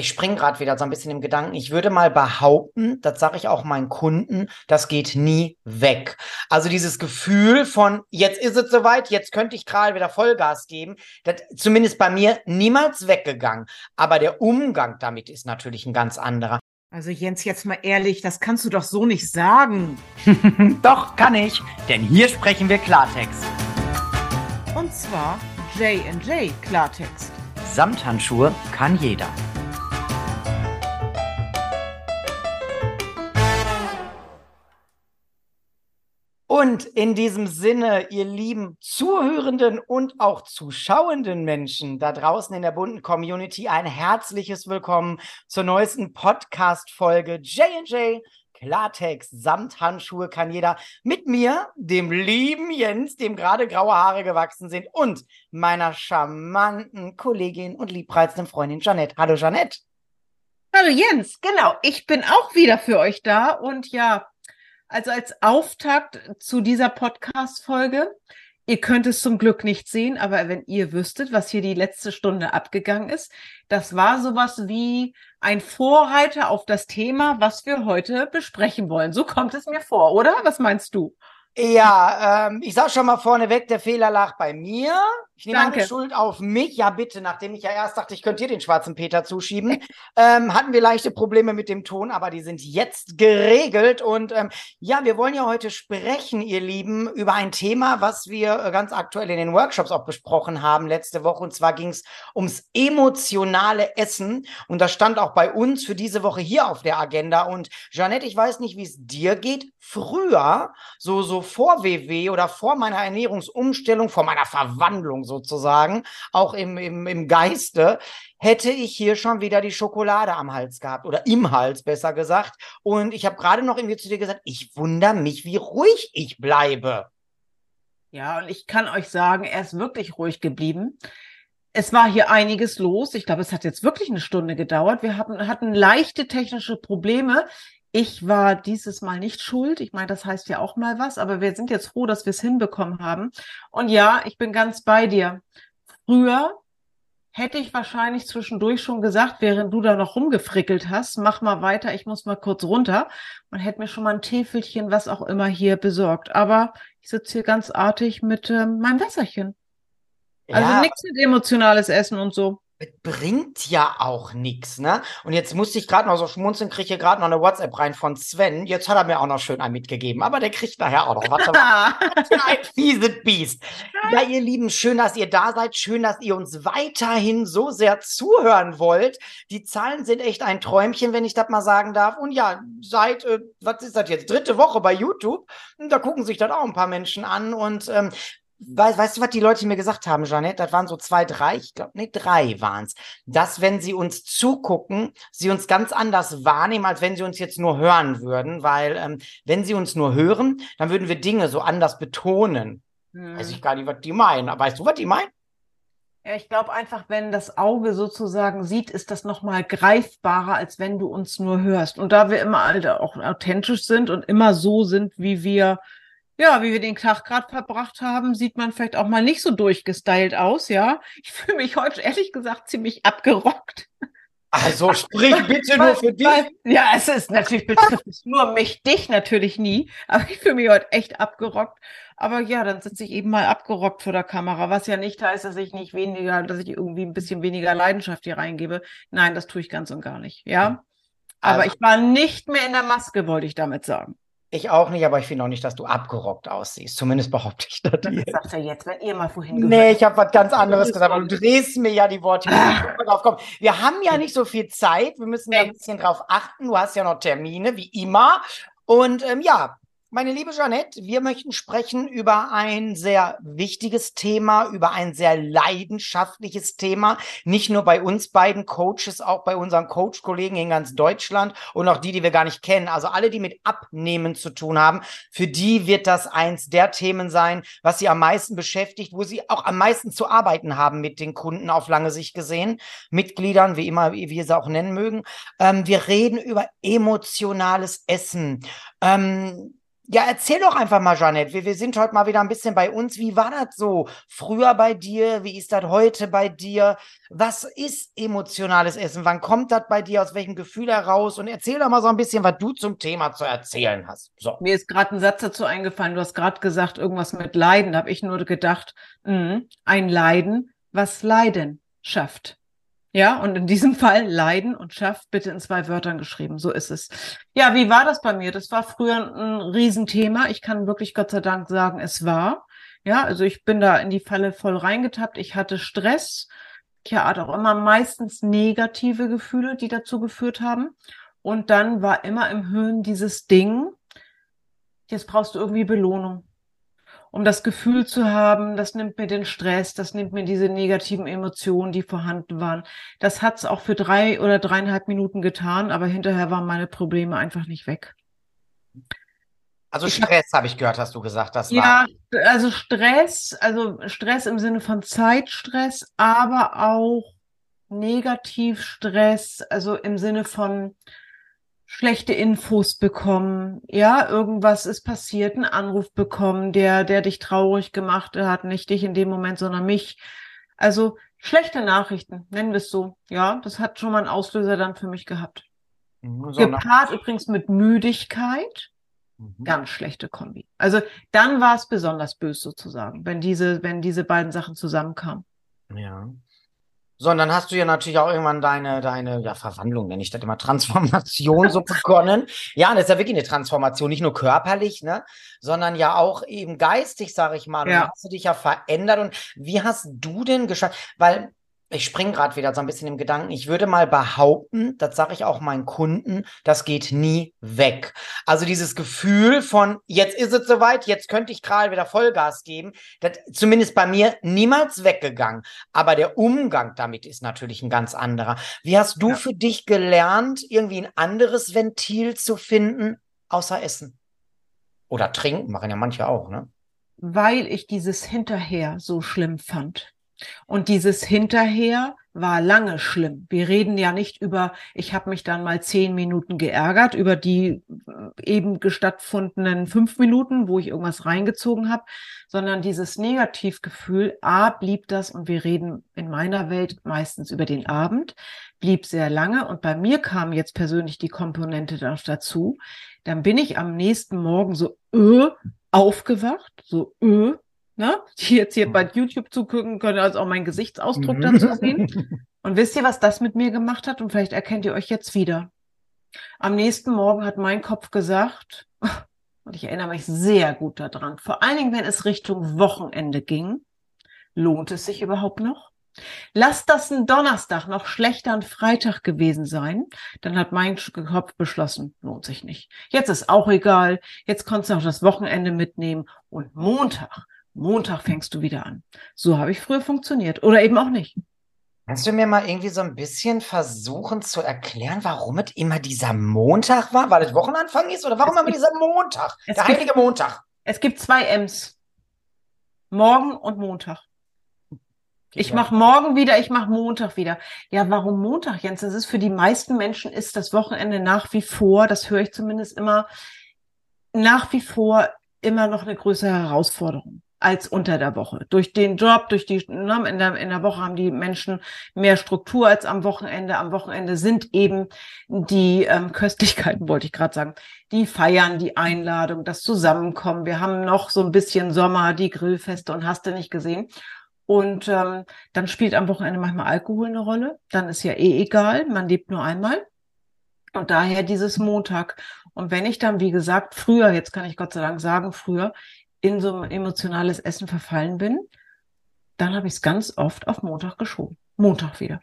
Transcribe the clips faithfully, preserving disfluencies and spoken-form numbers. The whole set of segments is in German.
ich springe gerade wieder so ein bisschen im Gedanken, ich würde mal behaupten, das sage ich auch meinen Kunden, das geht nie weg. Also dieses Gefühl von, jetzt ist es soweit, jetzt könnte ich gerade wieder Vollgas geben, das ist zumindest bei mir niemals weggegangen. Aber der Umgang damit ist natürlich ein ganz anderer. Also Jens, jetzt mal ehrlich, das kannst du doch so nicht sagen. Doch, kann ich, denn hier sprechen wir Klartext. Und zwar J und J Klartext. Samthandschuhe kann jeder. Und in diesem Sinne, ihr lieben Zuhörenden und auch zuschauenden Menschen da draußen in der bunten Community, ein herzliches Willkommen zur neuesten Podcast-Folge J und J Klartext, Samthandschuhe kann jeder. Mit mir, dem lieben Jens, dem gerade graue Haare gewachsen sind, und meiner charmanten Kollegin und liebreizenden Freundin Jeannette. Hallo Jeannette. Hallo Jens, genau. Ich bin auch wieder für euch da. Und ja, also als Auftakt zu dieser Podcast-Folge, ihr könnt es zum Glück nicht sehen, aber wenn ihr wüsstet, was hier die letzte Stunde abgegangen ist, das war sowas wie ein Vorreiter auf das Thema, was wir heute besprechen wollen. So kommt es mir vor, oder? Was meinst du? Ja, ähm, ich sag schon mal vorneweg, der Fehler lag bei mir. Ich nehme Danke. Alle Schuld auf mich. Ja, bitte, nachdem ich ja erst dachte, ich könnte dir den schwarzen Peter zuschieben, ähm, hatten wir leichte Probleme mit dem Ton, aber die sind jetzt geregelt. Und ähm, ja, wir wollen ja heute sprechen, ihr Lieben, über ein Thema, was wir ganz aktuell in den Workshops auch besprochen haben letzte Woche. Und zwar ging es ums emotionale Essen. Und das stand auch bei uns für diese Woche hier auf der Agenda. Und Jeannette, ich weiß nicht, wie es dir geht. Früher, so, so vor W W oder vor meiner Ernährungsumstellung, vor meiner Verwandlung sozusagen, auch im, im, im Geiste, hätte ich hier schon wieder die Schokolade am Hals gehabt oder im Hals, besser gesagt. Und ich habe gerade noch irgendwie zu dir gesagt, ich wundere mich, wie ruhig ich bleibe. Ja, und ich kann euch sagen, er ist wirklich ruhig geblieben. Es war hier einiges los. Ich glaube, es hat jetzt wirklich eine Stunde gedauert. Wir hatten, hatten leichte technische Probleme. Ich war dieses Mal nicht schuld. Ich meine, das heißt ja auch mal was, aber wir sind jetzt froh, dass wir es hinbekommen haben. Und ja, ich bin ganz bei dir. Früher hätte ich wahrscheinlich zwischendurch schon gesagt, während du da noch rumgefrickelt hast, mach mal weiter, ich muss mal kurz runter, und hätte mir schon mal ein Täfelchen, was auch immer, hier besorgt. Aber ich sitze hier ganz artig mit äh, meinem Wässerchen. Ja. Also nichts mit emotionales Essen und so. Bringt ja auch nichts, ne? Und jetzt musste ich gerade noch so schmunzeln, kriege hier gerade noch eine WhatsApp rein von Sven. Jetzt hat er mir auch noch schön einen mitgegeben, aber der kriegt nachher auch noch was. Ein fieses Biest. Ja, ihr Lieben, schön, dass ihr da seid. Schön, dass ihr uns weiterhin so sehr zuhören wollt. Die Zahlen sind echt ein Träumchen, wenn ich das mal sagen darf. Und ja, seit, äh, was ist das jetzt, dritte Woche bei YouTube. Da gucken sich dann auch ein paar Menschen an. Und ähm, weißt du, was die Leute mir gesagt haben, Jeannette? Das waren so zwei, drei, ich glaube, nee, drei waren es. Dass, wenn sie uns zugucken, sie uns ganz anders wahrnehmen, als wenn sie uns jetzt nur hören würden. Weil ähm, wenn sie uns nur hören, dann würden wir Dinge so anders betonen. Hm. Weiß ich gar nicht, was die meinen. Weißt du, was die meinen? Ja, ich glaube einfach, wenn das Auge sozusagen sieht, ist das nochmal greifbarer, als wenn du uns nur hörst. Und da wir immer alle auch authentisch sind und immer so sind, wie wir... Ja, wie wir den Tag gerade verbracht haben, sieht man vielleicht auch mal nicht so durchgestylt aus, ja. Ich fühle mich heute ehrlich gesagt ziemlich abgerockt. Also sprich bitte nur für dich. Ja, es ist natürlich, betrifft es nur mich, dich natürlich nie. Aber ich fühle mich heute echt abgerockt. Aber ja, dann sitze ich eben mal abgerockt vor der Kamera, was ja nicht heißt, dass ich nicht weniger, dass ich irgendwie ein bisschen weniger Leidenschaft hier reingebe. Nein, das tue ich ganz und gar nicht, ja. Aber also, ich war nicht mehr in der Maske, wollte ich damit sagen. Ich auch nicht, aber ich finde auch nicht, dass du abgerockt aussiehst. Zumindest behaupte ich das nicht. Das sagst du jetzt, wenn ihr mal wohin gehört. Nee, ich habe was ganz anderes gesagt, aber du drehst mir ja die Worte. Wir haben ja nicht so viel Zeit. Wir müssen ja ein bisschen drauf achten. Du hast ja noch Termine, wie immer. Und ähm, ja, meine liebe Jeannette, wir möchten sprechen über ein sehr wichtiges Thema, über ein sehr leidenschaftliches Thema. Nicht nur bei uns beiden Coaches, auch bei unseren Coach-Kollegen in ganz Deutschland und auch die, die wir gar nicht kennen. Also alle, die mit Abnehmen zu tun haben, für die wird das eins der Themen sein, was sie am meisten beschäftigt, wo sie auch am meisten zu arbeiten haben mit den Kunden auf lange Sicht gesehen, Mitgliedern, wie immer, wie wir sie auch nennen mögen. Ähm, wir reden über emotionales Essen. Ähm, Ja, erzähl doch einfach mal, Jeannette. Wir, wir sind heute mal wieder ein bisschen bei uns. Wie war das so früher bei dir? Wie ist das heute bei dir? Was ist emotionales Essen? Wann kommt das bei dir? Aus welchem Gefühl heraus? Und erzähl doch mal so ein bisschen, was du zum Thema zu erzählen hast. So. Mir ist gerade ein Satz dazu eingefallen. Du hast gerade gesagt, irgendwas mit Leiden. Da habe ich nur gedacht, mh, ein Leiden, was Leiden schafft. Ja, und in diesem Fall Leiden und Schafft bitte in zwei Wörtern geschrieben. So ist es. Ja, wie war das bei mir? Das war früher ein Riesenthema. Ich kann wirklich Gott sei Dank sagen, es war. Ja, also ich bin da in die Falle voll reingetappt. Ich hatte Stress. Ich hatte auch immer meistens negative Gefühle, die dazu geführt haben. Und dann war immer im Höhen dieses Ding, jetzt brauchst du irgendwie Belohnung. Um das Gefühl zu haben, das nimmt mir den Stress, das nimmt mir diese negativen Emotionen, die vorhanden waren. Das hat's auch für drei oder dreieinhalb Minuten getan, aber hinterher waren meine Probleme einfach nicht weg. Also Stress, habe ich gehört, hast du gesagt, das war... Ja, also Stress, also Stress im Sinne von Zeitstress, aber auch Negativstress, also im Sinne von... schlechte Infos bekommen, ja, irgendwas ist passiert, einen Anruf bekommen, der der dich traurig gemacht hat, nicht dich in dem Moment, sondern mich. Also schlechte Nachrichten, nennen wir es so. Ja, das hat schon mal einen Auslöser dann für mich gehabt. So gepaart übrigens mit Müdigkeit, mhm. Ganz schlechte Kombi. Also dann war es besonders böse sozusagen, wenn diese, wenn diese beiden Sachen zusammenkamen. Ja. Sondern hast du ja natürlich auch irgendwann deine, deine ja, Verwandlung, nenne ich das immer, Transformation so begonnen. Ja, und das ist ja wirklich eine Transformation, nicht nur körperlich, ne, sondern ja auch eben geistig, sage ich mal. Ja. Und hast du dich ja verändert. Und wie hast du denn geschafft? Weil ich springe gerade wieder so ein bisschen im Gedanken. Ich würde mal behaupten, das sage ich auch meinen Kunden, das geht nie weg. Also dieses Gefühl von, jetzt ist es soweit, jetzt könnte ich gerade wieder Vollgas geben, das ist zumindest bei mir niemals weggegangen. Aber der Umgang damit ist natürlich ein ganz anderer. Wie hast du ja. für dich gelernt, irgendwie ein anderes Ventil zu finden, außer Essen? Oder Trinken, machen ja manche auch, ne? Weil ich dieses Hinterher so schlimm fand. Und dieses Hinterher war lange schlimm. Wir reden ja nicht über, ich habe mich dann mal zehn Minuten geärgert, über die eben stattfundenen fünf Minuten, wo ich irgendwas reingezogen habe, sondern dieses Negativgefühl, A, blieb das, und wir reden in meiner Welt meistens über den Abend, blieb sehr lange. Und bei mir kam jetzt persönlich die Komponente dazu, dann bin ich am nächsten Morgen so öh, aufgewacht, so öh, ne, die jetzt hier bei YouTube zugucken können, also auch mein Gesichtsausdruck dazu sehen. Und wisst ihr, was das mit mir gemacht hat? Und vielleicht erkennt ihr euch jetzt wieder. Am nächsten Morgen hat mein Kopf gesagt, und ich erinnere mich sehr gut daran, vor allen Dingen, wenn es Richtung Wochenende ging, lohnt es sich überhaupt noch? Lass das ein Donnerstag noch schlechter ein Freitag gewesen sein, dann hat mein Kopf beschlossen, lohnt sich nicht. Jetzt ist auch egal, jetzt konntest du noch das Wochenende mitnehmen und Montag. Montag fängst du wieder an. So habe ich früher funktioniert. Oder eben auch nicht. Kannst du mir mal irgendwie so ein bisschen versuchen zu erklären, warum es immer dieser Montag war? Weil es Wochenanfang ist? Oder warum es immer dieser Montag? Der heilige gibt, Montag. Es gibt zwei M's. Morgen und Montag. Ich ja. mache morgen wieder, ich mache Montag wieder. Ja, warum Montag, Jens? Das ist für die meisten Menschen ist das Wochenende nach wie vor, das höre ich zumindest immer, nach wie vor immer noch eine größere Herausforderung als unter der Woche. Durch den Job, durch die ne, in, der, in der Woche haben die Menschen mehr Struktur als am Wochenende. Am Wochenende sind eben die ähm, Köstlichkeiten, wollte ich gerade sagen, die Feiern, die Einladung, das Zusammenkommen. Wir haben noch so ein bisschen Sommer, die Grillfeste und hast du nicht gesehen. Und ähm, dann spielt am Wochenende manchmal Alkohol eine Rolle. Dann ist ja eh egal, man lebt nur einmal. Und daher dieses Montag. Und wenn ich dann, wie gesagt, früher, jetzt kann ich Gott sei Dank sagen, früher, in so ein emotionales Essen verfallen bin, dann habe ich es ganz oft auf Montag geschoben. Montag wieder.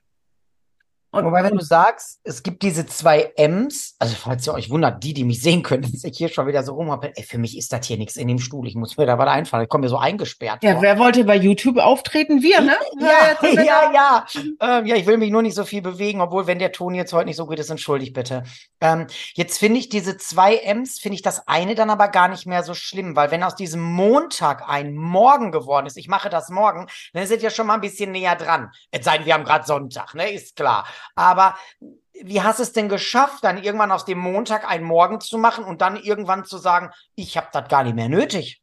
Und wobei, wenn du sagst, es gibt diese zwei M's, also falls ihr euch wundert, die, die mich sehen können, dass ich hier schon wieder so rumhappel, ey, für mich ist das hier nichts in dem Stuhl, ich muss mir da was einfallen, ich komme mir so eingesperrt. Ja, vor. Wer wollte bei YouTube auftreten? Wir, ne? ja, ja, ja, ja. Ähm, ja, ich will mich nur nicht so viel bewegen, obwohl, wenn der Ton jetzt heute nicht so gut ist, entschuldigt bitte. Ähm, jetzt finde ich diese zwei M's, finde ich das eine dann aber gar nicht mehr so schlimm, weil wenn aus diesem Montag ein Morgen geworden ist, ich mache das morgen, dann sind wir ja schon mal ein bisschen näher dran. Es sei denn, wir haben gerade Sonntag, ne, ist klar. Aber wie hast du es denn geschafft, dann irgendwann aus dem Montag einen Morgen zu machen und dann irgendwann zu sagen, ich habe das gar nicht mehr nötig?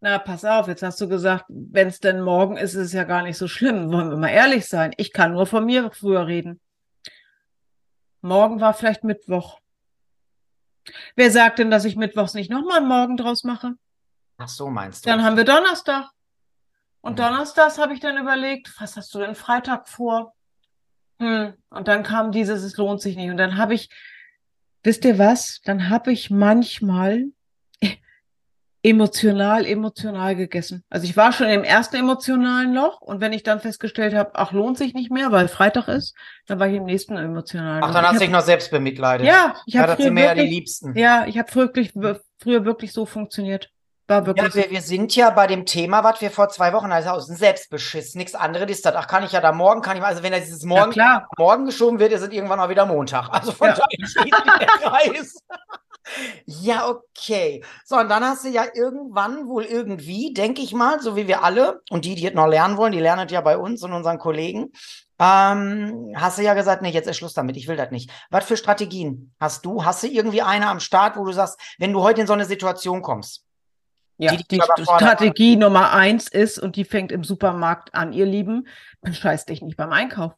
Na, pass auf, jetzt hast du gesagt, wenn es denn morgen ist, ist es ja gar nicht so schlimm. Wollen wir mal ehrlich sein. Ich kann nur von mir früher reden. Morgen war vielleicht Mittwoch. Wer sagt denn, dass ich mittwochs nicht nochmal einen Morgen draus mache? Ach so, meinst du? Dann haben wir Donnerstag. Und mhm. Donnerstags habe ich dann überlegt, was hast du denn Freitag vor? Hm. Und dann kam dieses, es lohnt sich nicht. Und dann habe ich, wisst ihr was? Dann habe ich manchmal emotional, emotional gegessen. Also ich war schon im ersten emotionalen Loch und wenn ich dann festgestellt habe, ach, lohnt sich nicht mehr, weil Freitag ist, dann war ich im nächsten emotionalen Loch. Ach, dann hast du dich noch selbst bemitleidet. Ja, ich habe ja, früher mir wirklich, ja, die Liebsten. Ja, ich habe wirklich, früher wirklich so funktioniert. War wirklich ja, wir, so. wir sind ja bei dem Thema, was wir vor zwei Wochen, also aus dem Selbstbeschiss, nichts anderes ist das. Ach, kann ich ja da morgen, kann ich mal, also wenn da dieses Morgen, klar. morgen geschoben wird, ist es irgendwann mal wieder Montag. Also von ja. daher steht der Kreis. Ja, okay. So, und dann hast du ja irgendwann wohl irgendwie, denke ich mal, so wie wir alle, und die, die jetzt noch lernen wollen, die lernen ja bei uns und unseren Kollegen, ähm, hast du ja gesagt, nee, jetzt ist Schluss damit, ich will das nicht. Was für Strategien hast du? Hast du irgendwie eine am Start, wo du sagst, wenn du heute in so eine Situation kommst? Ja, die, die, die Strategie Nummer eins ist, und die fängt im Supermarkt an, ihr Lieben, bescheiß dich nicht beim Einkauf.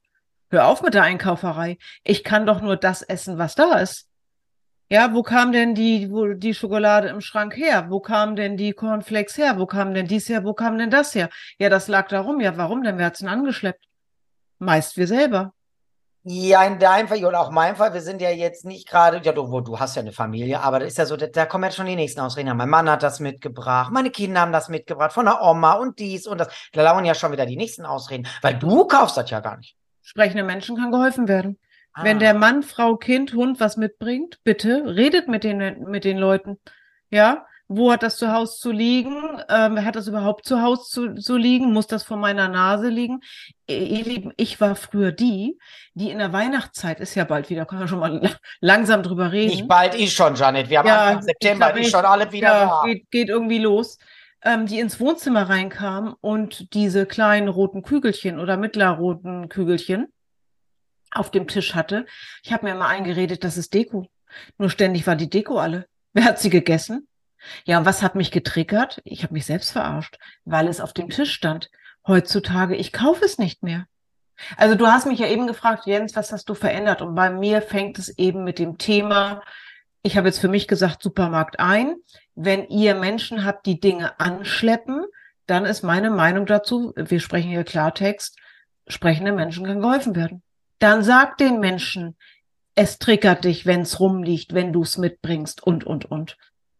Hör auf mit der Einkauferei. Ich kann doch nur das essen, was da ist. Ja, wo kam denn die, wo, die Schokolade im Schrank her? Wo kam denn die Cornflakes her? Wo kam denn dies her? Wo kam denn das her? Ja, das lag da rum. Ja, warum denn? Wer hat's denn angeschleppt? Meist wir selber. Ja, in deinem Fall und auch meinem Fall, wir sind ja jetzt nicht gerade, ja, du, du hast ja eine Familie, aber das ist ja so, da, da kommen jetzt schon die nächsten Ausreden. Mein Mann hat das mitgebracht, meine Kinder haben das mitgebracht, von der Oma und dies und das. Da lauern ja schon wieder die nächsten Ausreden, weil du kaufst das ja gar nicht. Sprechende Menschen kann geholfen werden. Ah. Wenn der Mann, Frau, Kind, Hund was mitbringt, bitte redet mit den, mit den Leuten. Ja, wo hat das zu Hause zu liegen? Ähm, hat das überhaupt zu Hause zu, zu liegen? Muss das vor meiner Nase liegen? Ihr Lieben, ich war früher die, die in der Weihnachtszeit, ist ja bald wieder, können wir schon mal langsam drüber reden. Nicht bald, ist schon, Jeannette. Wir haben ja, Anfang September, ich glaub, ist schon alle wieder ja, da. Geht, geht irgendwie los. Ähm, die ins Wohnzimmer reinkamen und diese kleinen roten Kügelchen oder mittlerroten Kügelchen auf dem Tisch hatte. Ich habe mir immer eingeredet, das ist Deko. Nur ständig war die Deko alle. Wer hat sie gegessen? Ja, und was hat mich getriggert? Ich habe mich selbst verarscht, weil es auf dem Tisch stand. Heutzutage, ich kaufe es nicht mehr. Also du hast mich ja eben gefragt, Jens, was hast du verändert? Und bei mir fängt es eben mit dem Thema, ich habe jetzt für mich gesagt, Supermarkt ein. Wenn ihr Menschen habt, die Dinge anschleppen, dann ist meine Meinung dazu, wir sprechen hier Klartext, sprechende Menschen kann geholfen werden. Dann sag den Menschen, es triggert dich, wenn es rumliegt, wenn du es mitbringst und, und, und.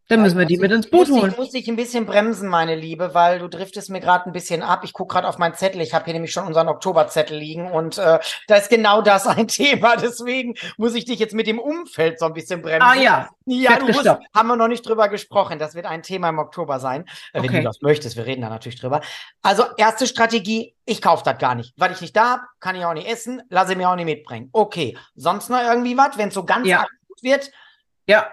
Dann müssen wir die mit ins Boot holen. Ich muss dich ein bisschen bremsen, meine Liebe, weil du driftest mir gerade ein bisschen ab. Ich gucke gerade auf meinen Zettel. Ich habe hier nämlich schon unseren Oktoberzettel liegen und äh, da ist genau das ein Thema. Deswegen muss ich dich jetzt mit dem Umfeld so ein bisschen bremsen. Ah ja, ja, du musst, haben wir noch nicht drüber gesprochen. Das wird ein Thema im Oktober sein, wenn okay. du das möchtest. Wir reden da natürlich drüber. Also erste Strategie, ich kaufe das gar nicht. Weil ich nicht da habe, kann ich auch nicht essen, lasse ich mir auch nicht mitbringen. Okay, sonst noch irgendwie was, wenn es so ganz ja. gut wird? Ja.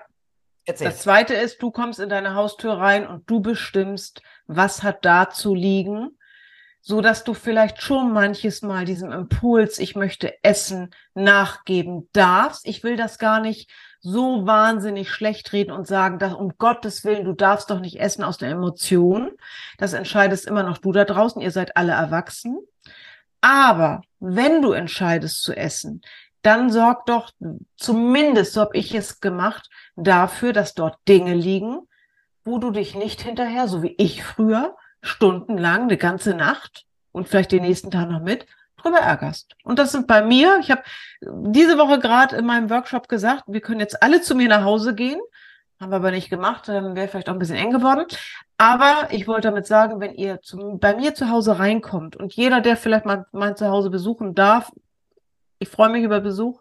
Erzähl's. Das zweite ist, du kommst in deine Haustür rein und du bestimmst, was hat da zu liegen, so dass du vielleicht schon manches Mal diesem Impuls, ich möchte essen, nachgeben darfst. Ich will das gar nicht so wahnsinnig schlecht reden und sagen, dass, um Gottes Willen, du darfst doch nicht essen aus der Emotion. Das entscheidest immer noch du da draußen. Ihr seid alle erwachsen. Aber wenn du entscheidest zu essen, dann sorgt doch zumindest, so habe ich es gemacht, dafür, dass dort Dinge liegen, wo du dich nicht hinterher, so wie ich früher, stundenlang, eine ganze Nacht und vielleicht den nächsten Tag noch mit, drüber ärgerst. Und das sind bei mir, ich habe diese Woche gerade in meinem Workshop gesagt, wir können jetzt alle zu mir nach Hause gehen, haben wir aber nicht gemacht, dann wäre vielleicht auch ein bisschen eng geworden. Aber ich wollte damit sagen, wenn ihr zum, bei mir zu Hause reinkommt und jeder, der vielleicht mal mein Zuhause besuchen darf, ich freue mich über Besuch,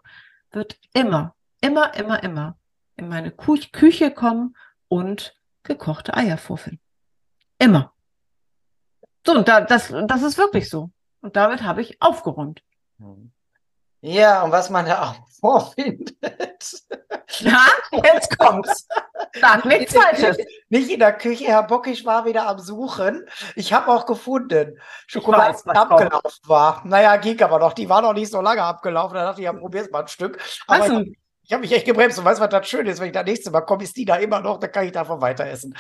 wird immer, immer, immer, immer in meine Kü- Küche kommen und gekochte Eier vorfinden. Immer. So, und da, das, das ist wirklich so. Und damit habe ich aufgeräumt. Ja, und was man da auch vorfindet. Na, jetzt kommt's. Sag nichts Falsches. Nicht in der Küche, Herr Bock, ich war wieder am Suchen. Ich habe auch gefunden. Schokolade weiß, abgelaufen kommt. war. Naja, ging aber noch. Die war noch nicht so lange abgelaufen. Da dachte ich, ja, probier's mal ein Stück. Aber also, ich, ich habe mich echt gebremst. Und weißt du, was das Schöne ist? Wenn ich da nächste Mal komme, ist die da immer noch. Dann kann ich davon weiter essen.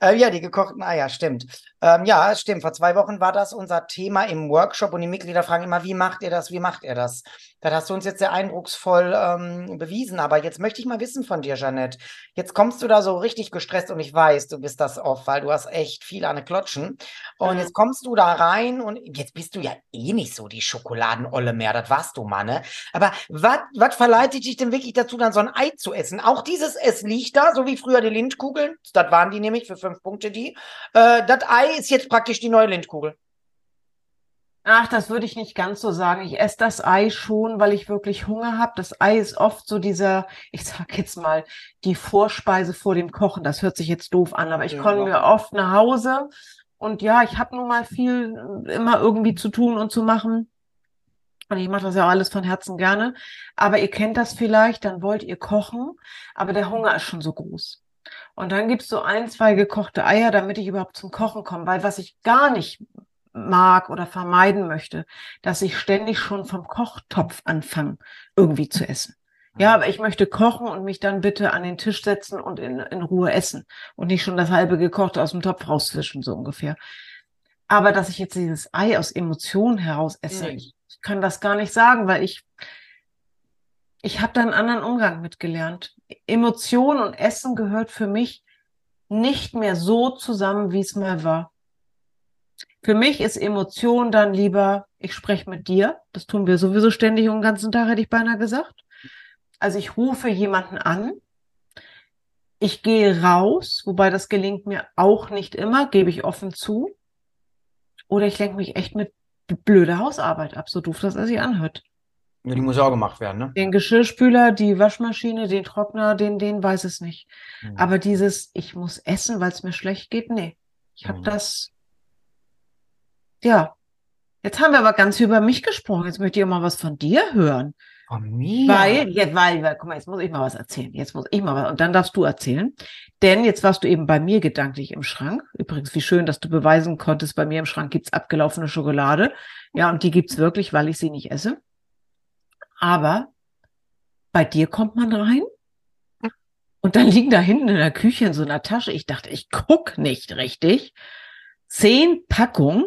Äh, ja, die gekochten Eier, stimmt. Ähm, ja, stimmt. Vor zwei Wochen war das unser Thema im Workshop. Und die Mitglieder fragen immer, wie macht ihr das? Wie macht ihr das? Das hast du uns jetzt sehr eindrucksvoll ähm, bewiesen. Aber jetzt möchte ich mal wissen von dir, Jeannette. Jetzt kommst du da so richtig gestresst und ich weiß, du bist das oft, weil du hast echt viel an den Klotschen. Und mhm. jetzt kommst du da rein und jetzt bist du ja eh nicht so die Schokoladenolle mehr. Das warst du mal, ne? Aber was verleitet dich denn wirklich dazu, dann so ein Ei zu essen? Auch dieses Es liegt da, so wie früher die Lindkugeln. Das waren die nämlich für fünf Punkte, die. Äh, das Ei ist jetzt praktisch die neue Lindkugel. Ach, das würde ich nicht ganz so sagen. Ich esse das Ei schon, weil ich wirklich Hunger habe. Das Ei ist oft so dieser, ich sag jetzt mal, die Vorspeise vor dem Kochen. Das hört sich jetzt doof an, aber ich ja. komme mir oft nach Hause und ja, ich habe nun mal viel immer irgendwie zu tun und zu machen. Und ich mache das ja auch alles von Herzen gerne. Aber ihr kennt das vielleicht, dann wollt ihr kochen, aber der Hunger ist schon so groß. Und dann gibt's so ein, zwei gekochte Eier, damit ich überhaupt zum Kochen komme, weil was ich gar nicht mag oder vermeiden möchte, dass ich ständig schon vom Kochtopf anfange, irgendwie zu essen. Ja, aber ich möchte kochen und mich dann bitte an den Tisch setzen und in, in Ruhe essen und nicht schon das halbe Gekochte aus dem Topf rausfischen, so ungefähr. Aber dass ich jetzt dieses Ei aus Emotionen heraus esse, nee. ich, ich kann das gar nicht sagen, weil ich, ich habe da einen anderen Umgang mitgelernt. Emotionen und Essen gehört für mich nicht mehr so zusammen, wie es mal war. Für mich ist Emotion dann lieber, ich spreche mit dir. Das tun wir sowieso ständig und den ganzen Tag, hätte ich beinahe gesagt. Also ich rufe jemanden an. Ich gehe raus, wobei das gelingt mir auch nicht immer, gebe ich offen zu. Oder ich lenke mich echt mit blöder Hausarbeit ab, so doof das sich anhört. Ja, die muss ja auch gemacht werden, ne? Den Geschirrspüler, die Waschmaschine, den Trockner, den, den weiß es nicht. Mhm. Aber dieses, ich muss essen, weil es mir schlecht geht, nee. Ich habe mhm. das... Ja, jetzt haben wir aber ganz viel über mich gesprochen. Jetzt möchte ich auch mal was von dir hören. Von mir? Weil, ja, weil, weil, guck mal, jetzt muss ich mal was erzählen. Jetzt muss ich mal was, und dann darfst du erzählen. Denn jetzt warst du eben bei mir gedanklich im Schrank. Übrigens, wie schön, dass du beweisen konntest, bei mir im Schrank gibt's abgelaufene Schokolade. Ja, und die gibt's wirklich, weil ich sie nicht esse. Aber bei dir kommt man rein. Und dann liegen da hinten in der Küche in so einer Tasche, ich dachte, ich guck nicht richtig, zehn Packungen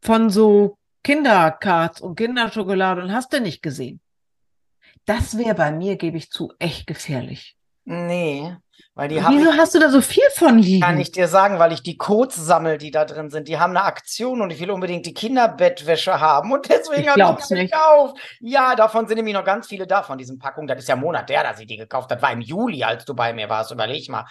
von so Kinderkarts und Kinderschokolade und hast du nicht gesehen. Das wäre bei mir, gebe ich zu, echt gefährlich. Nee, weil die Wieso haben... Wieso hast du da so viel von liegen? Kann ich dir sagen, weil ich die Codes sammle, die da drin sind. Die haben eine Aktion und ich will unbedingt die Kinderbettwäsche haben und deswegen habe ich die gekauft. Ja, davon sind nämlich noch ganz viele da von diesen Packungen. Das ist ja ein Monat der, dass ich die gekauft habe. Das war im Juli, als du bei mir warst. Überleg mal.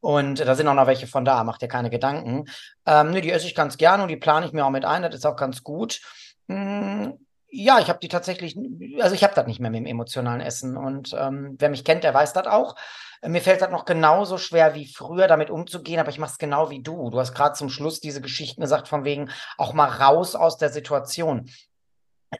Und da sind auch noch welche von da. Mach dir keine Gedanken. Ähm, nee, die esse ich ganz gerne und die plane ich mir auch mit ein. Das ist auch ganz gut. Hm. Ja, ich habe die tatsächlich, also ich habe das nicht mehr mit dem emotionalen Essen und ähm, wer mich kennt, der weiß das auch. Mir fällt das noch genauso schwer wie früher, damit umzugehen, aber ich mache es genau wie du. Du hast gerade zum Schluss diese Geschichten gesagt, von wegen auch mal raus aus der Situation.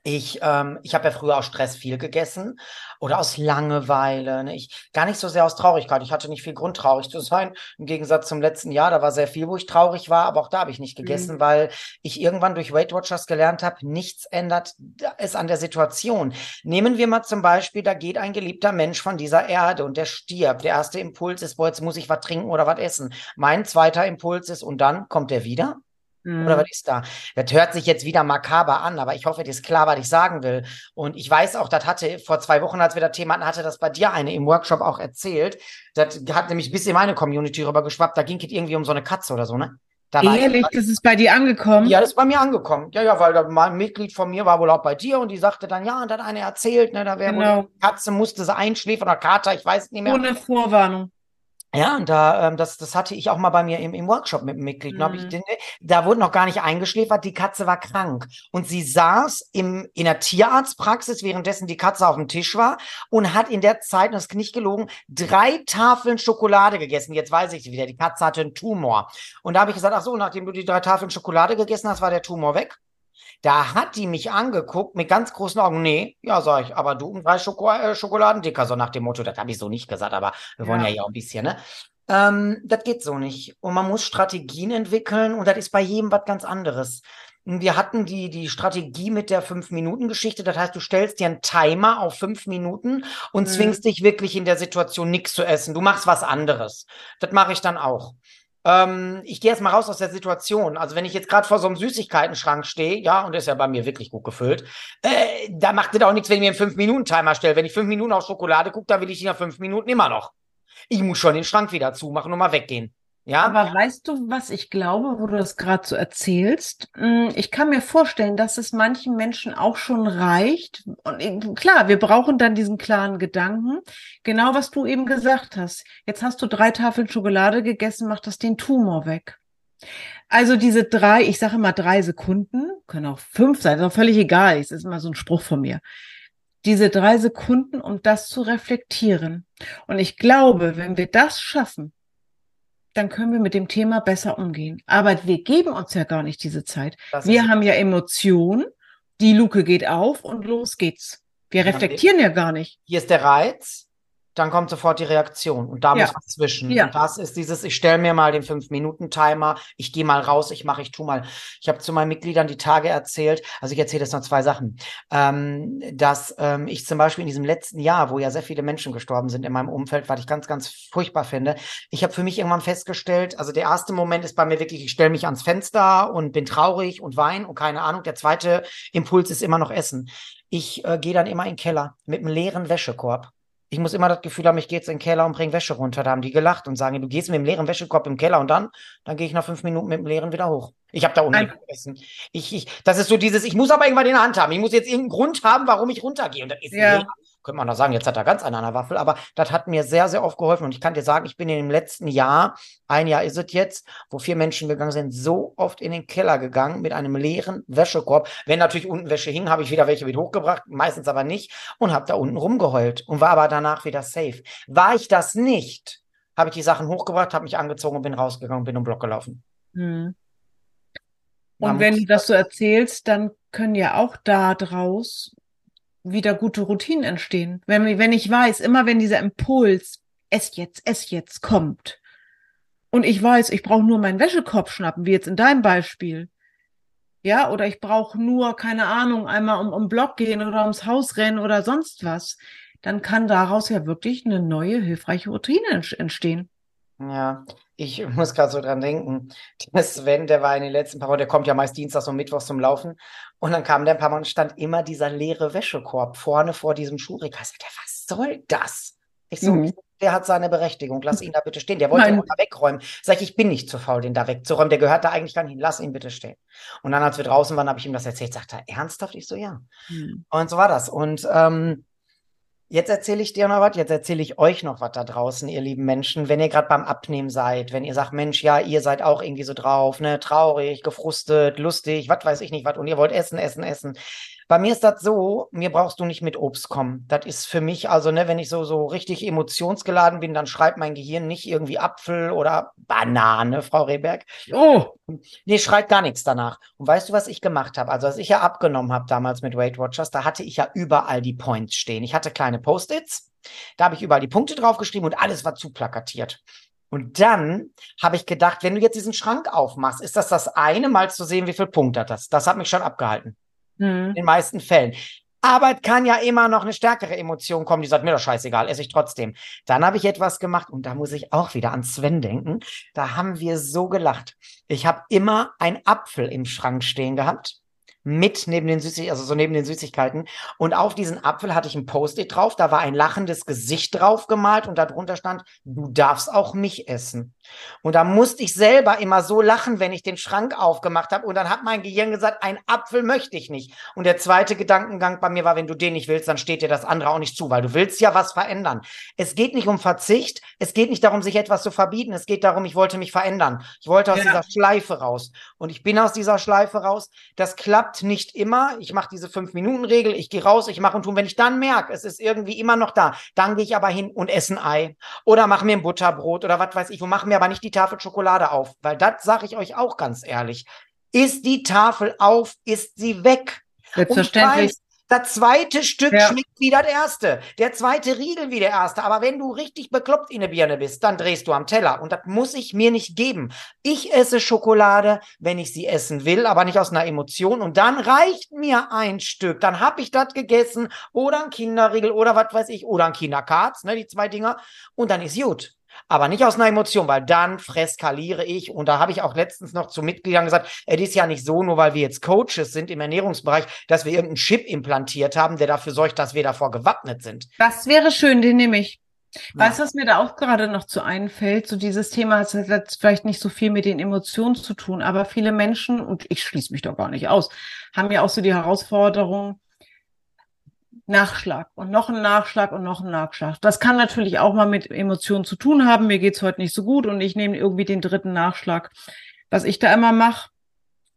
Ich, ähm, ich habe ja früher aus Stress viel gegessen oder aus Langeweile, ne? Ich, gar nicht so sehr aus Traurigkeit. Ich hatte nicht viel Grund, traurig zu sein. Im Gegensatz zum letzten Jahr, da war sehr viel, wo ich traurig war, aber auch da habe ich nicht gegessen, mhm. weil ich irgendwann durch Weight Watchers gelernt habe, nichts ändert es an der Situation. Nehmen wir mal zum Beispiel, da geht ein geliebter Mensch von dieser Erde und der stirbt. Der erste Impuls ist, boah, jetzt muss ich was trinken oder was essen. Mein zweiter Impuls ist, und dann kommt er wieder. Oder was ist da? Das hört sich jetzt wieder makaber an, aber ich hoffe, dir ist klar, was ich sagen will. Und ich weiß auch, das hatte vor zwei Wochen, als wir das Thema hatten, hatte das bei dir eine im Workshop auch erzählt. Das hat nämlich bis in meine Community rübergeschwappt. Da ging es irgendwie um so eine Katze oder so, ne? Da Ehrlich, das ist bei dir angekommen? Ja, das ist bei mir angekommen. Ja, ja, weil ein Mitglied von mir war wohl auch bei dir und die sagte dann, ja, und dann eine erzählt, ne, da wäre genau. wohl eine Katze, musste sie einschläfern oder Kater, ich weiß nicht mehr. Ohne Vorwarnung. Ja, und da, ähm, das, das hatte ich auch mal bei mir im, im Workshop mit einem Mitglied. Mhm. Hab ich den, da wurde noch gar nicht eingeschläfert, die Katze war krank. Und sie saß im, in der Tierarztpraxis, währenddessen die Katze auf dem Tisch war und hat in der Zeit, und das ist nicht gelogen, drei Tafeln Schokolade gegessen. Jetzt weiß ich wieder, die Katze hatte einen Tumor. Und da habe ich gesagt, ach so, nachdem du die drei Tafeln Schokolade gegessen hast, war der Tumor weg. Da hat die mich angeguckt mit ganz großen Augen. Nee, ja, sag ich, aber du um drei Schoko- äh, Schokoladendicker, so nach dem Motto, das habe ich so nicht gesagt, aber wir wollen ja ja, ja auch ein bisschen, ne? Ähm, das geht so nicht. Und man muss Strategien entwickeln und das ist bei jedem was ganz anderes. Wir hatten die, die Strategie mit der fünf-Minuten-Geschichte. Das heißt, du stellst dir einen Timer auf fünf Minuten und mhm. zwingst dich wirklich in der Situation, nichts zu essen. Du machst was anderes. Das mache ich dann auch. Ähm, ich gehe jetzt mal raus aus der Situation. Also wenn ich jetzt gerade vor so einem Süßigkeitenschrank stehe, ja, und der ist ja bei mir wirklich gut gefüllt, äh, da macht das auch nichts, wenn ich mir einen fünf-Minuten-Timer stelle. Wenn ich fünf Minuten auf Schokolade gucke, dann will ich die nach fünf Minuten immer noch. Ich muss schon den Schrank wieder zumachen und mal weggehen. Ja? Aber weißt du, was ich glaube, wo du das gerade so erzählst? Ich kann mir vorstellen, dass es manchen Menschen auch schon reicht. Und klar, wir brauchen dann diesen klaren Gedanken. Genau, was du eben gesagt hast. Jetzt hast du drei Tafeln Schokolade gegessen, macht das den Tumor weg. Also diese drei, ich sage immer drei Sekunden, können auch fünf sein, ist auch völlig egal. Das ist immer so ein Spruch von mir. Diese drei Sekunden, um das zu reflektieren. Und ich glaube, wenn wir das schaffen, dann können wir mit dem Thema besser umgehen. Aber wir geben uns ja gar nicht diese Zeit. Das wir haben ja Emotionen, die Luke geht auf und los geht's. Wir reflektieren ja gar nicht. Hier ist der Reiz, dann kommt sofort die Reaktion und da ja. muss was zwischen. Ja. Und das ist dieses, ich stelle mir mal den fünf-Minuten-Timer, ich gehe mal raus, ich mache, ich tu mal. Ich habe zu meinen Mitgliedern die Tage erzählt, also ich erzähle jetzt noch zwei Sachen, ähm, dass ähm, ich zum Beispiel in diesem letzten Jahr, wo ja sehr viele Menschen gestorben sind in meinem Umfeld, was ich ganz, ganz furchtbar finde, ich habe für mich irgendwann festgestellt, also der erste Moment ist bei mir wirklich, ich stelle mich ans Fenster und bin traurig und weine und keine Ahnung, der zweite Impuls ist immer noch Essen. Ich äh, gehe dann immer in den Keller mit einem leeren Wäschekorb. Ich muss immer das Gefühl haben, ich gehe jetzt in den Keller und bringe Wäsche runter. Da haben die gelacht und sagen, du gehst mit dem leeren Wäschekorb im Keller und dann, dann gehe ich nach fünf Minuten mit dem leeren wieder hoch. Ich habe da unten gegessen. Ich, ich, das ist so dieses, ich muss aber irgendwann in der Hand haben. Ich muss jetzt irgendeinen Grund haben, warum ich runtergehe. Und das ist ja. leer. Könnte man doch sagen, jetzt hat er ganz einen an der Waffel. Aber das hat mir sehr, sehr oft geholfen. Und ich kann dir sagen, ich bin in dem letzten Jahr, ein Jahr ist es jetzt, wo vier Menschen gegangen sind, so oft in den Keller gegangen mit einem leeren Wäschekorb. Wenn natürlich unten Wäsche hing, habe ich wieder welche mit hochgebracht, meistens aber nicht. Und habe da unten rumgeheult und war aber danach wieder safe. War ich das nicht, habe ich die Sachen hochgebracht, habe mich angezogen und bin rausgegangen und bin um den Block gelaufen. Hm. Und wenn du das so erzählst, dann können ja auch da draus wieder gute Routinen entstehen. Wenn, wenn ich weiß, immer wenn dieser Impuls, es jetzt, es jetzt kommt und ich weiß, ich brauche nur meinen Wäschekorb schnappen, wie jetzt in deinem Beispiel, ja, oder ich brauche nur, keine Ahnung, einmal um, um den Block gehen oder ums Haus rennen oder sonst was, dann kann daraus ja wirklich eine neue, hilfreiche Routine entstehen. Ja, ich muss gerade so dran denken. Der Sven, der war in den letzten paar Wochen, der kommt ja meist dienstags und mittwochs zum Laufen. Und dann kam der ein paar Mal und stand immer dieser leere Wäschekorb vorne vor diesem Schuhregal. Ich sagte, was soll das? Ich so, mhm. der hat seine Berechtigung. Lass ihn da bitte stehen. Der wollte ihn da wegräumen. Sag ich, ich bin nicht zu faul, den da wegzuräumen. Der gehört da eigentlich gar nicht hin. Lass ihn bitte stehen. Und dann, als wir draußen waren, habe ich ihm das erzählt. Sagt er, ernsthaft? Ich so, ja. Mhm. Und so war das. Und ähm, jetzt erzähle ich dir noch was, jetzt erzähle ich euch noch was da draußen, ihr lieben Menschen, wenn ihr gerade beim Abnehmen seid, wenn ihr sagt, Mensch, ja, ihr seid auch irgendwie so drauf, ne, traurig, gefrustet, lustig, was weiß ich nicht was, und ihr wollt essen, essen, essen. Bei mir ist das so, mir brauchst du nicht mit Obst kommen. Das ist für mich, also, ne, wenn ich so, so richtig emotionsgeladen bin, dann schreibt mein Gehirn nicht irgendwie Apfel oder Banane, Frau Rehberg. Oh, nee, schreibt gar nichts danach. Und weißt du, was ich gemacht habe? Also, als ich ja abgenommen habe damals mit Weight Watchers, da hatte ich ja überall die Points stehen. Ich hatte kleine Post-its, da habe ich überall die Punkte draufgeschrieben und alles war zu plakatiert. Und dann habe ich gedacht, wenn du jetzt diesen Schrank aufmachst, ist das das eine Mal zu sehen, wie viel Punkte hat das. Das hat mich schon abgehalten. Mhm. In den meisten Fällen. Aber es kann ja immer noch eine stärkere Emotion kommen, die sagt, mir doch scheißegal, esse ich trotzdem. Dann habe ich etwas gemacht und da muss ich auch wieder an Sven denken. Da haben wir so gelacht. Ich habe immer einen Apfel im Schrank stehen gehabt. mit neben den Süßig also so neben den Süßigkeiten und auf diesen Apfel hatte ich ein Post-it drauf, da war ein lachendes Gesicht drauf gemalt und darunter stand, du darfst auch mich essen. Und da musste ich selber immer so lachen, wenn ich den Schrank aufgemacht habe und dann hat mein Gehirn gesagt, einen Apfel möchte ich nicht. Und der zweite Gedankengang bei mir war, wenn du den nicht willst, dann steht dir das andere auch nicht zu, weil du willst ja was verändern. Es geht nicht um Verzicht, es geht nicht darum, sich etwas zu verbieten, es geht darum, ich wollte mich verändern. Ich wollte aus ja. dieser Schleife raus und ich bin aus dieser Schleife raus. Das klappt nicht immer, ich mache diese fünf-Minuten-Regel, ich gehe raus, ich mache und tue, wenn ich dann merke, es ist irgendwie immer noch da, dann gehe ich aber hin und esse ein Ei oder mache mir ein Butterbrot oder was weiß ich, und mache mir aber nicht die Tafel Schokolade auf, weil das sage ich euch auch ganz ehrlich, ist die Tafel auf, ist sie weg. Selbstverständlich. Das zweite Stück ja. schmeckt wie das erste. Der zweite Riegel wie der erste. Aber wenn du richtig bekloppt in der Birne bist, dann drehst du am Teller. Und das muss ich mir nicht geben. Ich esse Schokolade, wenn ich sie essen will, aber nicht aus einer Emotion. Und dann reicht mir ein Stück. Dann habe ich das gegessen oder ein Kinderriegel oder was weiß ich oder ein Kinderkarz, ne, die zwei Dinger. Und dann ist gut. Aber nicht aus einer Emotion, weil dann freskaliere ich. Und da habe ich auch letztens noch zu Mitgliedern gesagt, es ist ja nicht so, nur weil wir jetzt Coaches sind im Ernährungsbereich, dass wir irgendeinen Chip implantiert haben, der dafür sorgt, dass wir davor gewappnet sind. Das wäre schön, den nehme ich. Ja. Weißt du, was mir da auch gerade noch zu einfällt? So dieses Thema hat jetzt vielleicht nicht so viel mit den Emotionen zu tun, aber viele Menschen, und ich schließe mich doch gar nicht aus, haben ja auch so die Herausforderung, Nachschlag und noch ein Nachschlag und noch ein Nachschlag. Das kann natürlich auch mal mit Emotionen zu tun haben. Mir geht's heute nicht so gut und ich nehme irgendwie den dritten Nachschlag. Was ich da immer mache,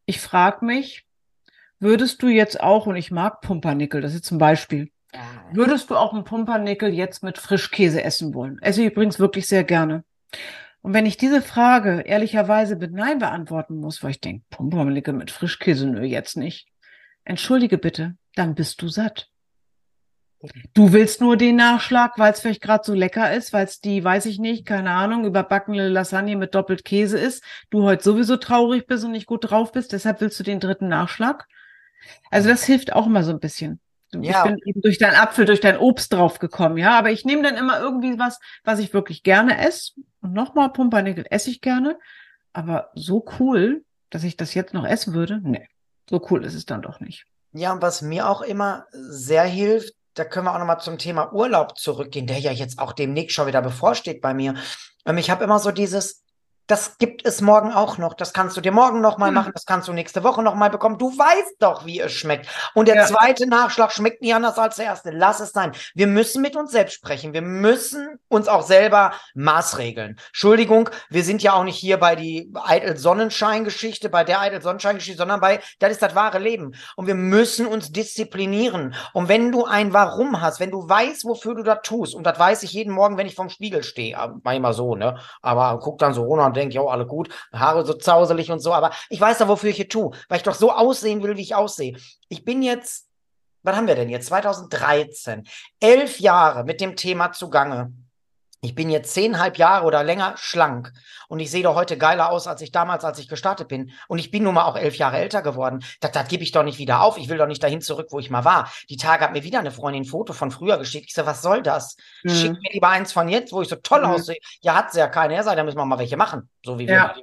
ich frage mich, würdest du jetzt auch, und ich mag Pumpernickel, das ist jetzt ein Beispiel, würdest du auch einen Pumpernickel jetzt mit Frischkäse essen wollen? Esse ich übrigens wirklich sehr gerne. Und wenn ich diese Frage ehrlicherweise mit Nein beantworten muss, weil ich denke, Pumpernickel mit Frischkäse, nö, jetzt nicht. Entschuldige bitte, dann bist du satt. Du willst nur den Nachschlag, weil es vielleicht gerade so lecker ist, weil es die, weiß ich nicht, keine Ahnung, überbackene Lasagne mit doppelt Käse ist, du heute sowieso traurig bist und nicht gut drauf bist, deshalb willst du den dritten Nachschlag. Also das hilft auch mal so ein bisschen. Ja. Ich bin eben durch deinen Apfel, durch dein Obst drauf gekommen, ja, aber ich nehme dann immer irgendwie was, was ich wirklich gerne esse. Und nochmal, Pumpernickel esse ich gerne, aber so cool, dass ich das jetzt noch essen würde, nee, so cool ist es dann doch nicht. Ja, und was mir auch immer sehr hilft, da können wir auch nochmal zum Thema Urlaub zurückgehen, der ja jetzt auch demnächst schon wieder bevorsteht bei mir. Ähm, ich habe immer so dieses, das gibt es morgen auch noch, das kannst du dir morgen nochmal mhm. machen, das kannst du nächste Woche nochmal bekommen. Du weißt doch, wie es schmeckt. Und der ja. zweite Nachschlag schmeckt nie anders als der erste. Lass es sein. Wir müssen mit uns selbst sprechen. Wir müssen uns auch selber maßregeln. Entschuldigung, wir sind ja auch nicht hier bei die Eitel-Sonnenschein-Geschichte, bei der Eitel-Sonnenschein-Geschichte, sondern bei, das ist das wahre Leben. Und wir müssen uns disziplinieren. Und wenn du ein Warum hast, wenn du weißt, wofür du das tust, und das weiß ich jeden Morgen, wenn ich vorm Spiegel stehe, manchmal so, ne, aber guck dann so runter und denke, ja, alle gut, Haare so zauselig und so, aber ich weiß ja, wofür ich hier tue, weil ich doch so aussehen will, wie ich aussehe. Ich bin jetzt, was haben wir denn jetzt? zwanzig dreizehn, elf Jahre mit dem Thema zugange. Ich bin jetzt zehnhalb Jahre oder länger schlank und ich sehe doch heute geiler aus, als ich damals, als ich gestartet bin. Und ich bin nun mal auch elf Jahre älter geworden. Das, das gebe ich doch nicht wieder auf. Ich will doch nicht dahin zurück, wo ich mal war. Die Tage hat mir wieder eine Freundin ein Foto von früher geschickt. Ich so, was soll das? Mhm. Schick mir lieber eins von jetzt, wo ich so toll mhm. aussehe. Ja, hat sie ja keine. Ja, sei, da müssen wir mal welche machen. So wie wir ja.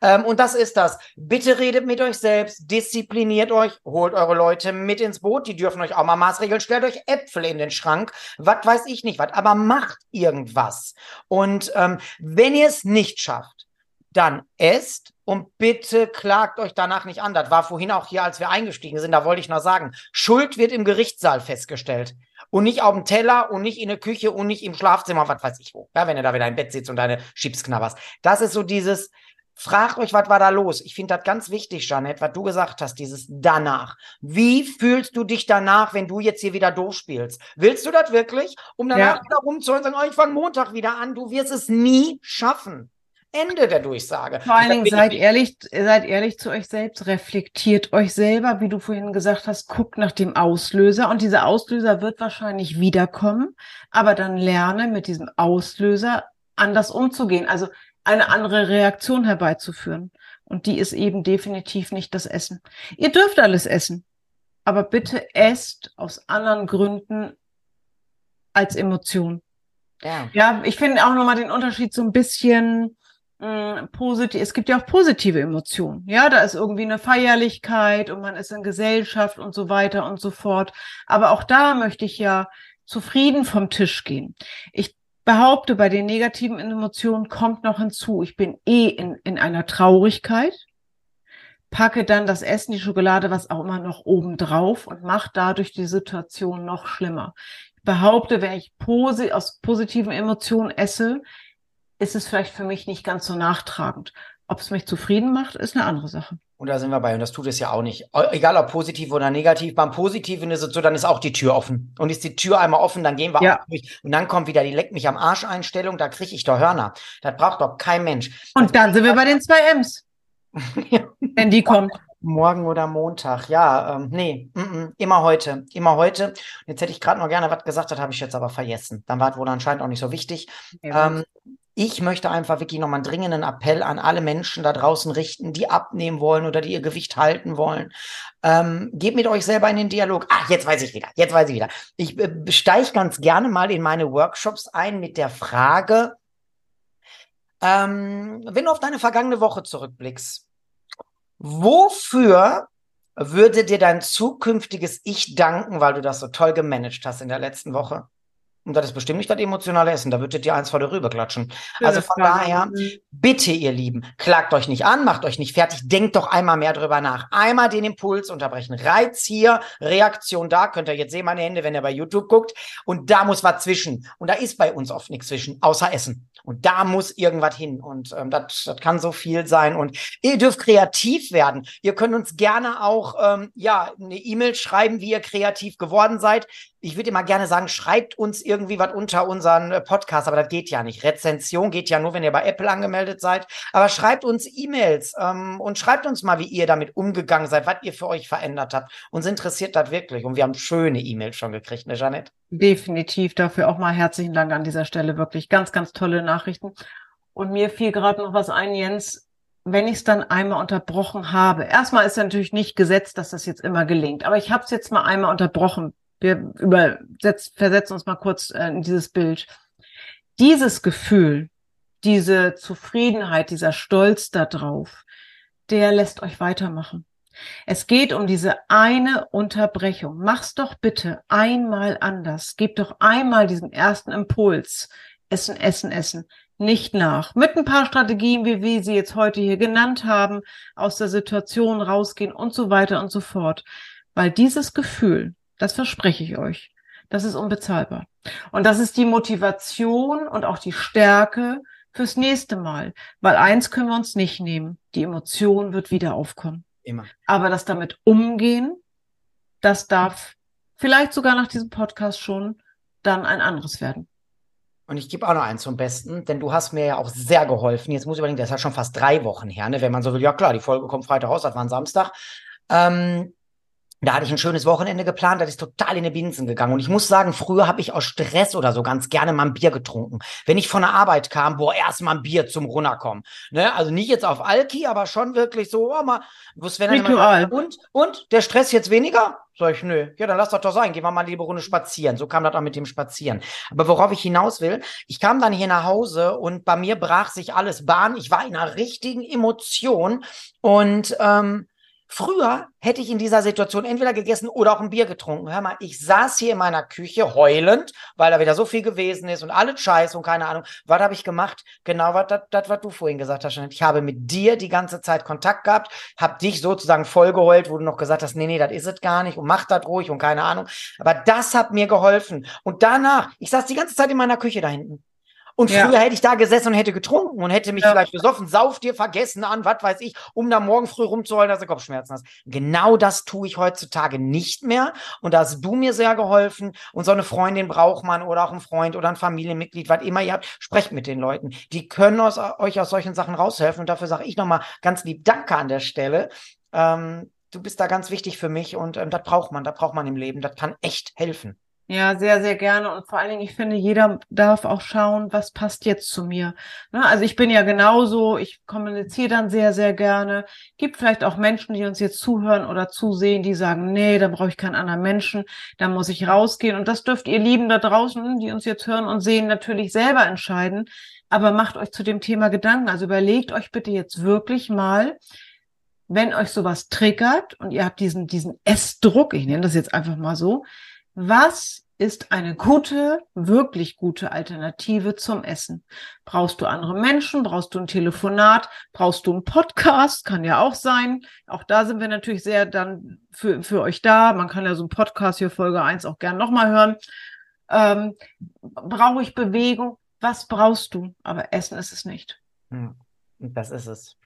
Ähm, und das ist das. Bitte redet mit euch selbst, diszipliniert euch, holt eure Leute mit ins Boot, die dürfen euch auch mal maßregeln, stellt euch Äpfel in den Schrank, was weiß ich nicht was, aber macht irgendwas. Und ähm, wenn ihr es nicht schafft, dann esst und bitte klagt euch danach nicht an. Das war vorhin auch hier, als wir eingestiegen sind, da wollte ich noch sagen, Schuld wird im Gerichtssaal festgestellt. Und nicht auf dem Teller und nicht in der Küche und nicht im Schlafzimmer, was weiß ich wo. Ja, wenn ihr da wieder im Bett sitzt und deine Chips knabberst. Das ist so dieses, fragt euch, was war da los? Ich finde das ganz wichtig, Jeannette, was du gesagt hast, dieses danach. Wie fühlst du dich danach, wenn du jetzt hier wieder durchspielst? Willst du das wirklich? Um danach ja. wieder rumzuholen und sagen, oh, ich fange Montag wieder an. Du wirst es nie schaffen. Ende der Durchsage. Vor allen Dingen seid ehrlich, seid ehrlich zu euch selbst, reflektiert euch selber, wie du vorhin gesagt hast, guckt nach dem Auslöser und dieser Auslöser wird wahrscheinlich wiederkommen, aber dann lerne mit diesem Auslöser anders umzugehen, also eine andere Reaktion herbeizuführen und die ist eben definitiv nicht das Essen. Ihr dürft alles essen, aber bitte esst aus anderen Gründen als Emotion. Ja, ja ich finde auch nochmal den Unterschied so ein bisschen positiv, es gibt ja auch positive Emotionen, ja, da ist irgendwie eine Feierlichkeit und man ist in Gesellschaft und so weiter und so fort, aber auch da möchte ich ja zufrieden vom Tisch gehen. Ich behaupte, bei den negativen Emotionen kommt noch hinzu, ich bin eh in, in einer Traurigkeit, packe dann das Essen, die Schokolade, was auch immer noch oben drauf und mache dadurch die Situation noch schlimmer. Ich behaupte, wenn ich posi- aus positiven Emotionen esse, ist es vielleicht für mich nicht ganz so nachtragend. Ob es mich zufrieden macht, ist eine andere Sache. Und da sind wir bei, und das tut es ja auch nicht. Egal ob positiv oder negativ, beim Positiven ist es so, dann ist auch die Tür offen. Und ist die Tür einmal offen, dann gehen wir ja. auch durch. Und dann kommt wieder die Leck mich am Arsch-Einstellung, da kriege ich doch Hörner. Das braucht doch kein Mensch. Und dann sind wir bei den zwei M's. Wenn die kommt. Morgen oder Montag. Ja, ähm, nee, m -m, immer heute, immer heute. Jetzt hätte ich gerade noch gerne was gesagt, das habe ich jetzt aber vergessen. Dann war es wohl anscheinend auch nicht so wichtig. Ja, ähm, ich möchte einfach wirklich nochmal einen dringenden Appell an alle Menschen da draußen richten, die abnehmen wollen oder die ihr Gewicht halten wollen. Ähm, geht mit euch selber in den Dialog. Ah, jetzt weiß ich wieder, jetzt weiß ich wieder. Ich äh, steige ganz gerne mal in meine Workshops ein mit der Frage, ähm, wenn du auf deine vergangene Woche zurückblickst, wofür würde dir dein zukünftiges Ich danken, weil du das so toll gemanagt hast in der letzten Woche? Und das ist bestimmt nicht das emotionale Essen, da würdet ihr eins vor der Rübe klatschen. Ja, also von daher, bitte ihr Lieben, klagt euch nicht an, macht euch nicht fertig, denkt doch einmal mehr drüber nach. Einmal den Impuls unterbrechen, Reiz hier, Reaktion da, könnt ihr jetzt sehen, meine Hände, wenn ihr bei YouTube guckt. Und da muss was zwischen. Und da ist bei uns oft nichts zwischen, außer Essen. Und da muss irgendwas hin. Und ähm, das, das kann so viel sein. Und ihr dürft kreativ werden. Ihr könnt uns gerne auch ähm, ja, eine E-Mail schreiben, wie ihr kreativ geworden seid. Ich würde immer gerne sagen, schreibt uns irgendwie was unter unseren Podcast, aber das geht ja nicht. Rezension geht ja nur, wenn ihr bei Apple angemeldet seid. Aber schreibt uns E-Mails ähm, und schreibt uns mal, wie ihr damit umgegangen seid, was ihr für euch verändert habt. Uns interessiert das wirklich. Und wir haben schöne E-Mails schon gekriegt, ne, Jeannette? Definitiv. Dafür auch mal herzlichen Dank an dieser Stelle. Wirklich ganz, ganz tolle Nachrichten. Und mir fiel gerade noch was ein, Jens. Wenn ich es dann einmal unterbrochen habe, erstmal ist natürlich nicht gesetzt, dass das jetzt immer gelingt. Aber ich habe es jetzt mal einmal unterbrochen. Wir übersetzen, versetzen uns mal kurz äh, in dieses Bild. Dieses Gefühl, diese Zufriedenheit, dieser Stolz darauf, der lässt euch weitermachen. Es geht um diese eine Unterbrechung. Mach's doch bitte einmal anders. Gebt doch einmal diesen ersten Impuls. Essen, essen, essen. Nicht nach. Mit ein paar Strategien, wie wir sie jetzt heute hier genannt haben, aus der Situation rausgehen und so weiter und so fort. Weil dieses Gefühl, das verspreche ich euch. Das ist unbezahlbar. Und das ist die Motivation und auch die Stärke fürs nächste Mal. Weil eins können wir uns nicht nehmen. Die Emotion wird wieder aufkommen. Immer. Aber das damit umgehen, das darf vielleicht sogar nach diesem Podcast schon dann ein anderes werden. Und ich gebe auch noch eins zum Besten, denn du hast mir ja auch sehr geholfen. Jetzt muss ich überlegen, das ist ja schon fast drei Wochen her, ne? Wenn man so will, ja klar, die Folge kommt Freitag raus, das war ein Samstag. Ähm, Da hatte ich ein schönes Wochenende geplant, das ist total in die Binsen gegangen. Und ich muss sagen, früher habe ich aus Stress oder so ganz gerne mal ein Bier getrunken. Wenn ich von der Arbeit kam, boah, erst mal ein Bier zum Runterkommen. Ne? Also nicht jetzt auf Alki, aber schon wirklich so, oh, mal, Sven hat immer, und, und der Stress jetzt weniger? Sag ich, nö, ja, dann lass das doch sein, gehen wir mal eine liebe Runde spazieren. So kam das auch mit dem Spazieren. Aber worauf ich hinaus will, ich kam dann hier nach Hause und bei mir brach sich alles Bahn. Ich war in einer richtigen Emotion und ähm, früher hätte ich in dieser Situation entweder gegessen oder auch ein Bier getrunken. Hör mal, ich saß hier in meiner Küche heulend, weil da wieder so viel gewesen ist und alles Scheiße und keine Ahnung. Was habe ich gemacht? Genau, was, das, was du vorhin gesagt hast. Ich habe mit dir die ganze Zeit Kontakt gehabt, habe dich sozusagen vollgeheult, wo du noch gesagt hast, nee, nee, das ist es gar nicht und mach das ruhig und keine Ahnung. Aber das hat mir geholfen. Und danach, ich saß die ganze Zeit in meiner Küche da hinten. Und früher ja. hätte ich da gesessen und hätte getrunken und hätte mich ja. vielleicht besoffen, sauf dir, vergessen an, was weiß ich, um dann morgen früh rumzuholen, dass du Kopfschmerzen hast. Genau das tue ich heutzutage nicht mehr. Und da hast du mir sehr geholfen. Und so eine Freundin braucht man oder auch einen Freund oder ein Familienmitglied, was immer ihr habt, sprecht mit den Leuten. Die können aus, euch aus solchen Sachen raushelfen. Und dafür sage ich nochmal ganz lieb Danke an der Stelle. Ähm, du bist da ganz wichtig für mich und ähm, das braucht man, das braucht man im Leben. Das kann echt helfen. Ja, sehr, sehr gerne. Und vor allen Dingen, ich finde, jeder darf auch schauen, was passt jetzt zu mir. Ne? Also ich bin ja genauso, ich kommuniziere dann sehr, sehr gerne. Gibt vielleicht auch Menschen, die uns jetzt zuhören oder zusehen, die sagen, nee, da brauche ich keinen anderen Menschen, da muss ich rausgehen. Und das dürft ihr Lieben da draußen, die uns jetzt hören und sehen, natürlich selber entscheiden. Aber macht euch zu dem Thema Gedanken. Also überlegt euch bitte jetzt wirklich mal, wenn euch sowas triggert und ihr habt diesen, diesen Essdruck, ich nenne das jetzt einfach mal so, was ist eine gute, wirklich gute Alternative zum Essen? Brauchst du andere Menschen? Brauchst du ein Telefonat? Brauchst du einen Podcast? Kann ja auch sein. Auch da sind wir natürlich sehr dann für, für euch da. Man kann ja so einen Podcast hier Folge eins auch gern nochmal hören. Ähm, brauche ich Bewegung? Was brauchst du? Aber Essen ist es nicht. Das ist es.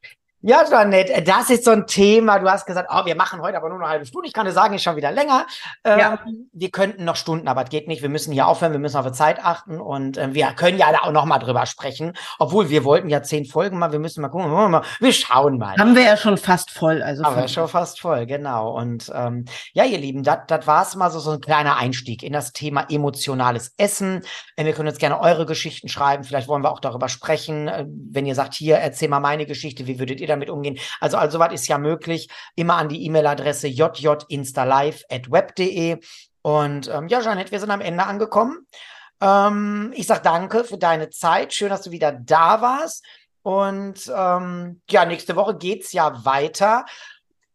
Ja, Jeannette, das ist so ein Thema. Du hast gesagt, oh, wir machen heute aber nur eine halbe Stunde. Ich kann dir sagen, ist schon wieder länger. Ähm, ja. Wir könnten noch Stunden, aber es geht nicht. Wir müssen hier aufhören, wir müssen auf die Zeit achten und äh, wir können ja auch noch mal drüber sprechen. Obwohl, wir wollten ja zehn Folgen machen. Wir müssen mal gucken. Wir schauen mal. Haben wir ja schon fast voll. Also aber schon fast voll, genau. Und ähm, ja, ihr Lieben, das war es mal so, so ein kleiner Einstieg in das Thema emotionales Essen. Äh, wir können uns gerne eure Geschichten schreiben. Vielleicht wollen wir auch darüber sprechen. Äh, wenn ihr sagt, hier, erzähl mal meine Geschichte. Wie würdet ihr damit umgehen? Also, also was ist ja möglich. Immer an die E-Mail-Adresse j j instalive at web punkt de. Und ähm, ja, Jeannette, wir sind am Ende angekommen. Ähm, ich sage danke für deine Zeit. Schön, dass du wieder da warst. Und ähm, ja, nächste Woche geht es ja weiter.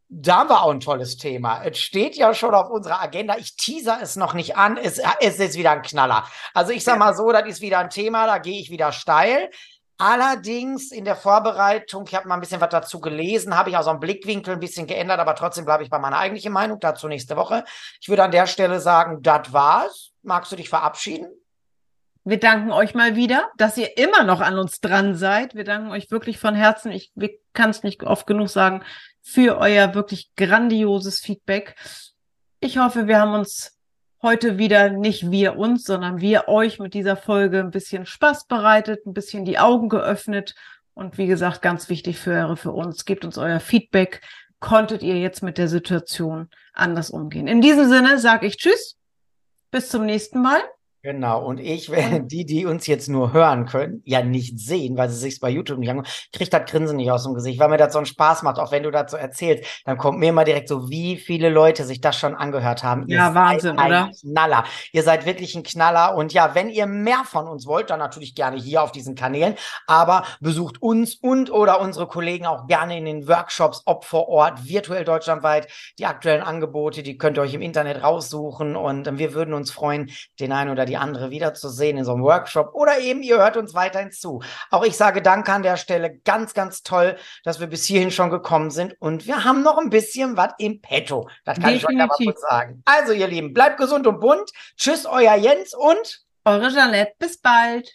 Da haben wir auch ein tolles Thema. Es steht ja schon auf unserer Agenda. Ich teaser es noch nicht an. Es, es ist wieder ein Knaller. Also ich sage mal so, das ist wieder ein Thema. Da gehe ich wieder steil. Allerdings in der Vorbereitung, ich habe mal ein bisschen was dazu gelesen, habe ich auch so einen Blickwinkel ein bisschen geändert, aber trotzdem bleibe ich bei meiner eigentlichen Meinung, dazu nächste Woche. Ich würde an der Stelle sagen, das war's. Magst du dich verabschieden? Wir danken euch mal wieder, dass ihr immer noch an uns dran seid. Wir danken euch wirklich von Herzen, ich kann es nicht oft genug sagen, für euer wirklich grandioses Feedback. Ich hoffe, wir haben uns heute wieder nicht wir uns, sondern wir euch mit dieser Folge ein bisschen Spaß bereitet, ein bisschen die Augen geöffnet und wie gesagt, ganz wichtig für, für uns, gebt uns euer Feedback, konntet ihr jetzt mit der Situation anders umgehen. In diesem Sinne sage ich Tschüss, bis zum nächsten Mal. Genau, und ich, wenn die, die uns jetzt nur hören können, ja nicht sehen, weil sie sich bei YouTube nicht angucken, kriegt das Grinsen nicht aus dem Gesicht, weil mir das so einen Spaß macht, auch wenn du dazu erzählst, dann kommt mir immer direkt so, wie viele Leute sich das schon angehört haben. Ihr ja, Wahnsinn, seid oder? Ein Knaller. Ihr seid wirklich ein Knaller und ja, wenn ihr mehr von uns wollt, dann natürlich gerne hier auf diesen Kanälen, aber besucht uns und oder unsere Kollegen auch gerne in den Workshops, ob vor Ort, virtuell deutschlandweit, die aktuellen Angebote, die könnt ihr euch im Internet raussuchen und wir würden uns freuen, den einen oder die andere wiederzusehen in so einem Workshop oder eben ihr hört uns weiterhin zu. Auch ich sage danke an der Stelle. Ganz, ganz toll, dass wir bis hierhin schon gekommen sind und wir haben noch ein bisschen was im Petto. Das kann Definitiv. Ich euch aber kurz sagen. Also ihr Lieben, bleibt gesund und bunt. Tschüss, euer Jens und eure Jeannette. Bis bald.